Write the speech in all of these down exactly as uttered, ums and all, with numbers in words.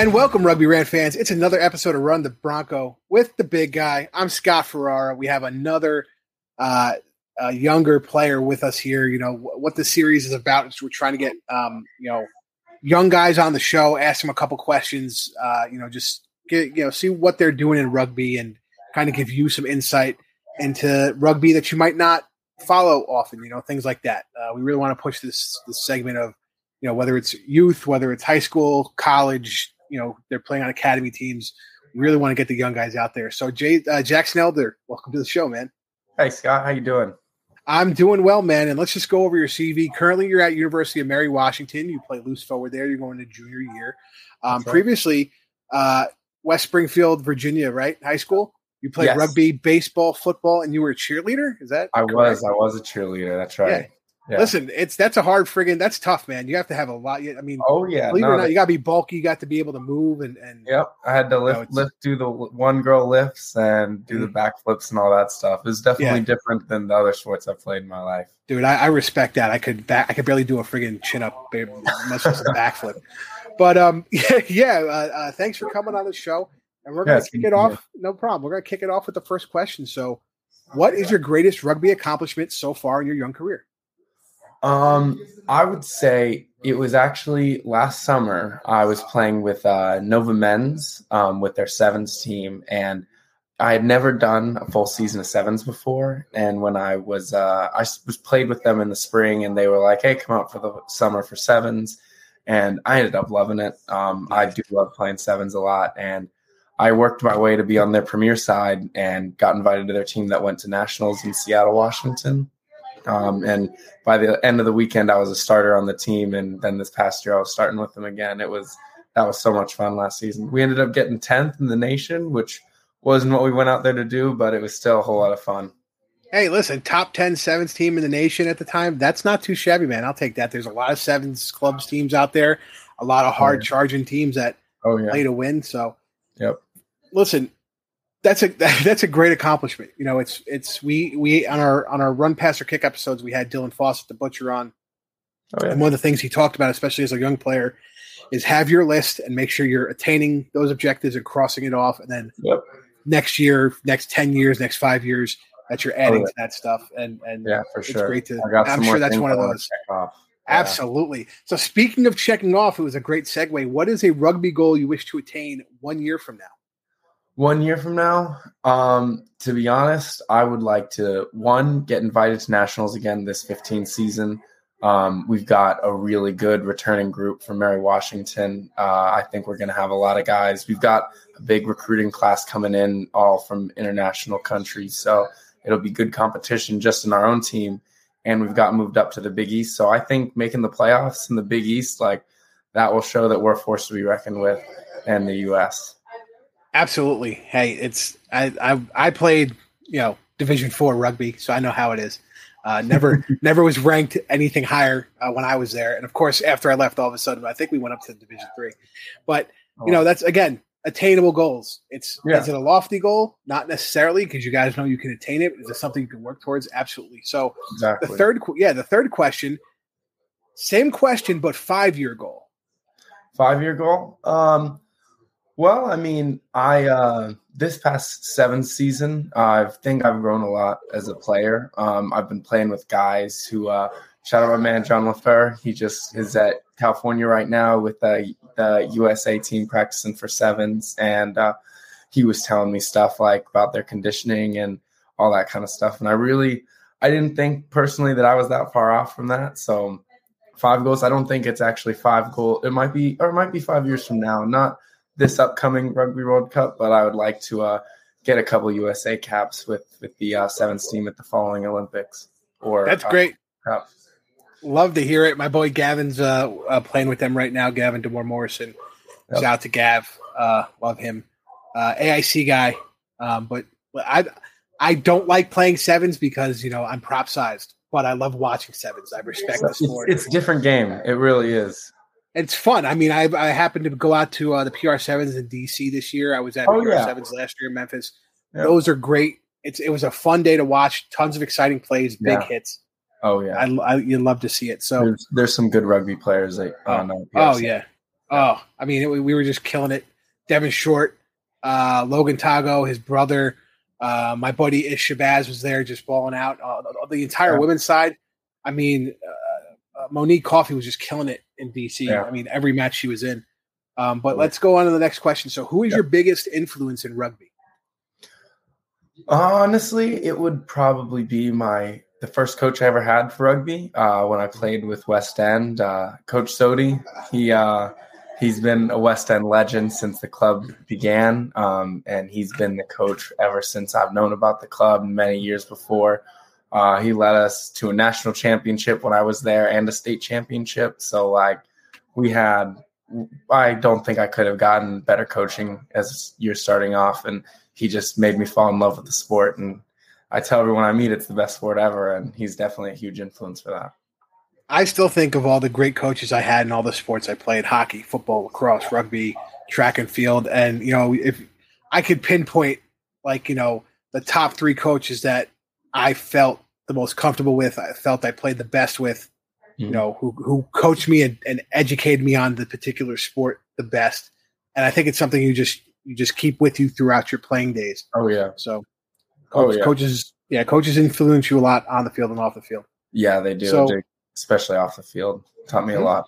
And welcome, Rugby Rant fans. It's another episode of Run the Bronco with the big guy. I'm Scott Ferrara. We have another uh, uh, younger player with us here. You know, w- what the series is about is we're trying to get, um, you know, young guys on the show, ask them a couple questions, uh, you know, just get, you know, see what they're doing in rugby and kind of give you some insight into rugby that you might not follow often, you know, things like that. Uh, we really want to push this this segment of, you know, whether it's youth, whether it's high school, college, you know, they're playing on academy teams. We really want to get the young guys out there. So Jay, uh, Jackson Elder, welcome to the show, man. Hey, Scott. How you doing? I'm doing well, man. And let's just go over your C V. Currently, you're at University of Mary Washington. You play loose forward there. You're going to junior year. Um, right. Previously, uh, West Springfield, Virginia, right? High school. You played yes. rugby, baseball, football, and you were a cheerleader? Is that I correct? was. I was a cheerleader. That's right. Yeah. Yeah. Listen, it's that's a hard friggin' – that's tough, man. You have to have a lot. I mean, oh yeah, believe no, it or not, you got to be bulky. You got to be able to move. and, and Yep, I had to lift, you know, lift, do the one-girl lifts and do mm-hmm. the backflips and all that stuff. It was definitely yeah. different than the other sports I've played in my life. Dude, I, I respect that. I could back, I could barely do a friggin' chin-up, babe, much less a backflip. But, um, yeah, yeah uh, uh, thanks for coming on the show. And we're going to yeah, kick it off. Good. No problem. We're going to kick it off with the first question. So what is your greatest rugby accomplishment so far in your young career? Um, I would say it was actually last summer. I was playing with uh, Nova Men's um, with their sevens team, and I had never done a full season of sevens before. And when I was, uh, I was played with them in the spring, and they were like, "Hey, come out for the summer for sevens," and I ended up loving it. Um, I do love playing sevens a lot, and I worked my way to be on their premier side and got invited to their team that went to nationals in Seattle, Washington. Um, and by the end of the weekend, I was a starter on the team. And then this past year, I was starting with them again. It was, that was so much fun last season. We ended up getting tenth in the nation, which wasn't what we went out there to do, but it was still a whole lot of fun. Hey, listen, top ten sevens team in the nation at the time. That's not too shabby, man. I'll take that. There's a lot of sevens clubs teams out there, a lot of hard oh, yeah. charging teams that oh, yeah. play to win. So yep. listen, That's a that's a great accomplishment. You know, it's it's we we on our on our run pass or kick episodes we had Dylan Fawcett the Butcher on. Oh, yeah. And one of the things he talked about, especially as a young player, is have your list and make sure you're attaining those objectives and crossing it off. And then yep. next year, next ten years, next five years, that you're adding oh, yeah. to that stuff. And and yeah, for it's sure. great to. I'm sure that's one of those. Yeah. Absolutely. So speaking of checking off, it was a great segue. What is a rugby goal you wish to attain one year from now? One year from now, um, to be honest, I would like to, one, get invited to nationals again this fifteen season. Um, we've got a really good returning group from Mary Washington. Uh, I think we're going to have a lot of guys. We've got a big recruiting class coming in, all from international countries. So it'll be good competition just in our own team. And we've got moved up to the Big East. So I think making the playoffs in the Big East, like that will show that we're a force to be reckoned with in the U S Absolutely. Hey, it's I, I I played, you know, Division Four rugby, so I know how it is. Uh, never never was ranked anything higher uh, when I was there, and of course, after I left, all of a sudden, I think we went up to Division Three. But you know, that's again attainable goals. It's yeah. is it a lofty goal? Not necessarily, because you guys know you can attain it. Is it something you can work towards? Absolutely. So exactly. the third, yeah, the third question, same question, but five year goal. Five year goal. Um. Well, I mean, I uh, this past seven season, uh, I think I've grown a lot as a player. Um, I've been playing with guys who uh, shout out my man John LaFerre. He just is at California right now with the, the U S A team practicing for sevens, and uh, he was telling me stuff like about their conditioning and all that kind of stuff. And I really, I didn't think personally that I was that far off from that. So five goals. I don't think it's actually five goals. It might be, or it might be five years from now. Not this upcoming Rugby World Cup, but I would like to uh, get a couple U S A caps with, with the uh, sevens team at the following Olympics. Or That's uh, great. Cup. Love to hear it. My boy Gavin's uh, uh, playing with them right now, Gavin DeMore Morrison. Yep. Shout out to Gav. Uh, love him. Uh, A I C guy. Um, but I I don't like playing sevens because, you know, I'm prop sized, but I love watching sevens. I respect the sport. It's, it's a different game. It really is. It's fun. I mean, I I happened to go out to uh, the P R sevens in D C this year. I was at oh, P R sevens yeah. last year in Memphis. Yep. Those are great. It's It was a fun day to watch. Tons of exciting plays, big yeah. hits. Oh, yeah. I, I, you'd love to see it. So There's, there's some good rugby players. That, uh, oh, no, P R sevens. yeah. Oh, I mean, it, we were just killing it. Devin Short, uh, Logan Tago, his brother, uh, my buddy Ish Shabazz was there just balling out. Uh, the, the entire yeah. women's side, I mean, uh, Monique Coffey was just killing it in D C. Yeah. I mean, every match she was in. Um, but let's go on to the next question. So who is yeah. your biggest influence in rugby? Honestly, it would probably be my the first coach I ever had for rugby uh, when I played with West End, uh, Coach Sodi. He, uh, he's been a West End legend since the club began, um, and he's been the coach ever since I've known about the club many years before. Uh, he led us to a national championship when I was there and a state championship. So, like, we had – I don't think I could have gotten better coaching as you're starting off, and he just made me fall in love with the sport, and I tell everyone I meet it's the best sport ever, and he's definitely a huge influence for that. I still think of all the great coaches I had in all the sports I played, hockey, football, lacrosse, rugby, track and field. And, you know, if I could pinpoint, like, you know, the top three coaches that I felt the most comfortable with, I felt I played the best with, mm-hmm. you know, who, who coached me and, and educated me on the particular sport the best. And I think it's something you just, you just keep with you throughout your playing days. Oh yeah. So coaches, oh, yeah. coaches, yeah, coaches influence you a lot on the field and off the field. Yeah, they do. So, they do. Especially off the field. Taught me a lot.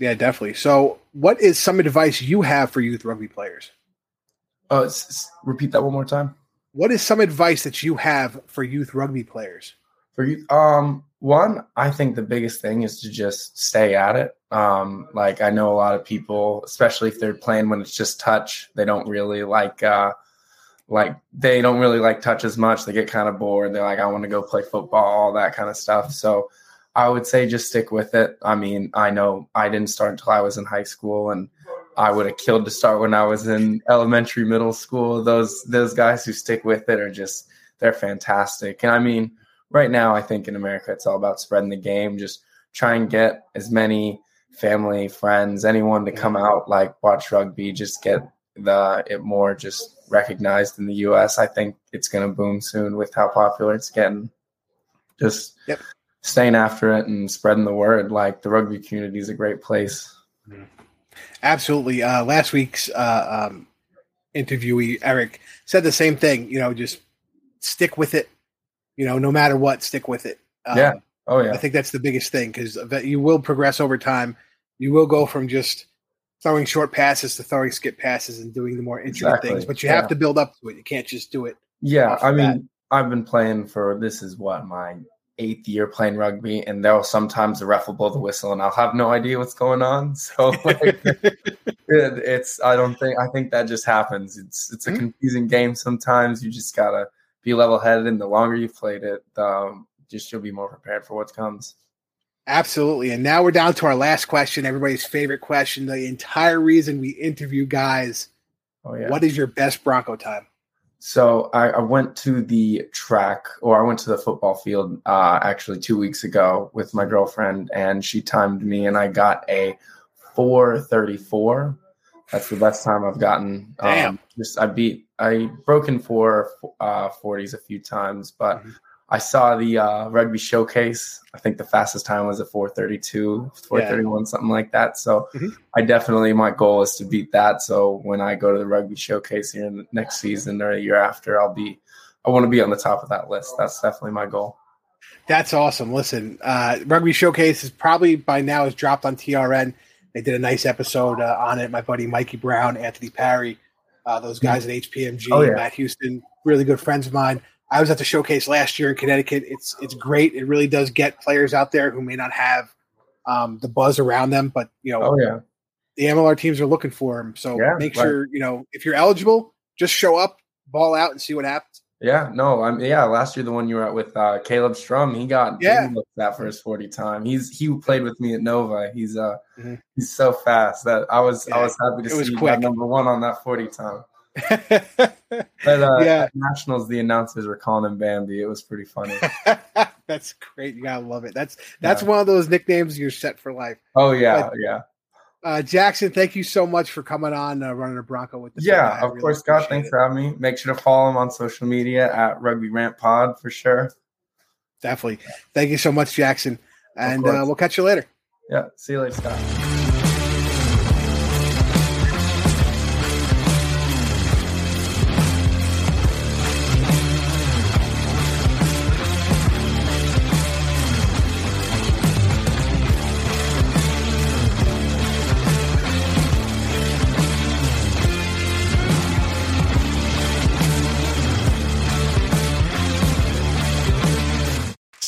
Yeah, definitely. So what is some advice you have for youth rugby players? Uh, s- s- repeat that one more time. What is some advice that you have for youth rugby players? For youth, um, one, I think the biggest thing is to just stay at it. Um, like I know a lot of people, especially if they're playing when it's just touch, they don't really like uh, – Like they don't really like touch as much. They get kind of bored. They're like, I want to go play football, all that kind of stuff. So I would say just stick with it. I mean, I know I didn't start until I was in high school, and I would have killed to start when I was in elementary, middle school. Those those guys who stick with it are just, they're fantastic. And I mean, right now, I think in America, it's all about spreading the game. Just try and get as many family, friends, anyone to come out, like watch rugby, just get the it more just recognized in the U S. I think it's going to boom soon with how popular it's getting. Just yep. staying after it and spreading the word. Like the rugby community is a great place. Absolutely. Uh, last week's uh, um, interviewee, Eric, said the same thing. You know, just stick with it. You know, no matter what, stick with it. Um, yeah. Oh, yeah. I think that's the biggest thing, because you will progress over time. You will go from just throwing short passes to throwing skip passes and doing the more intricate exactly. things, but you have yeah. to build up to it. You can't just do it. Yeah. I mean, that. I've been playing for, this is what, my eighth year playing rugby, and there'll sometimes the ref will blow the whistle and I'll have no idea what's going on. So like, it, it's, I don't think, I think that just happens. It's, it's a mm-hmm. confusing game. Sometimes you just gotta be level headed. And the longer you've played it, um, just, you'll be more prepared for what comes. Absolutely. And now we're down to our last question, everybody's favorite question, the entire reason we interview guys. Oh, yeah. What is your best Bronco time? So I, I went to the track, or I went to the football field uh, actually two weeks ago with my girlfriend, and she timed me, and I got a four thirty-four. That's the best time I've gotten. Damn. Um, just I beat – I broke in four uh, forties a few times, but mm-hmm. – I saw the uh, rugby showcase. I think the fastest time was a four thirty-two, four thirty-one, yeah. something like that. So mm-hmm. I definitely, my goal is to beat that. So when I go to the rugby showcase here in the next season or a year after, I'll be, I want to be on the top of that list. That's definitely my goal. That's awesome. Listen, uh, rugby showcase is probably by now is dropped on T R N. They did a nice episode uh, on it. My buddy, Mikey Brown, Anthony Parry, uh, those guys mm-hmm. at H P M G, oh, yeah. Matt Houston, really good friends of mine. I was at the showcase last year in Connecticut. It's it's great. It really does get players out there who may not have um, the buzz around them, but you know, oh, yeah. the M L R teams are looking for them. So yeah, make sure right. you know if you're eligible, just show up, ball out, and see what happens. Yeah, no, I'm yeah. Last year, the one you were at with uh, Caleb Strum, he got yeah he that for his forty time. He's he played with me at Nova. He's uh mm-hmm. he's so fast that I was yeah, I was happy to see you got number one on that forty time. but uh, yeah. at Nationals, the announcers were calling him Bambi. It was pretty funny. That's great. You gotta love it. That's that's yeah. one of those nicknames you're set for life. Oh yeah, but, yeah. Uh, Jackson, thank you so much for coming on uh, Running a Bronco with the yeah, of really course, Scott. Thanks it. for having me. Make sure to follow him on social media at Rugby Rant Pod for sure. Definitely. Thank you so much, Jackson, and uh, we'll catch you later. Yeah. See you later, Scott.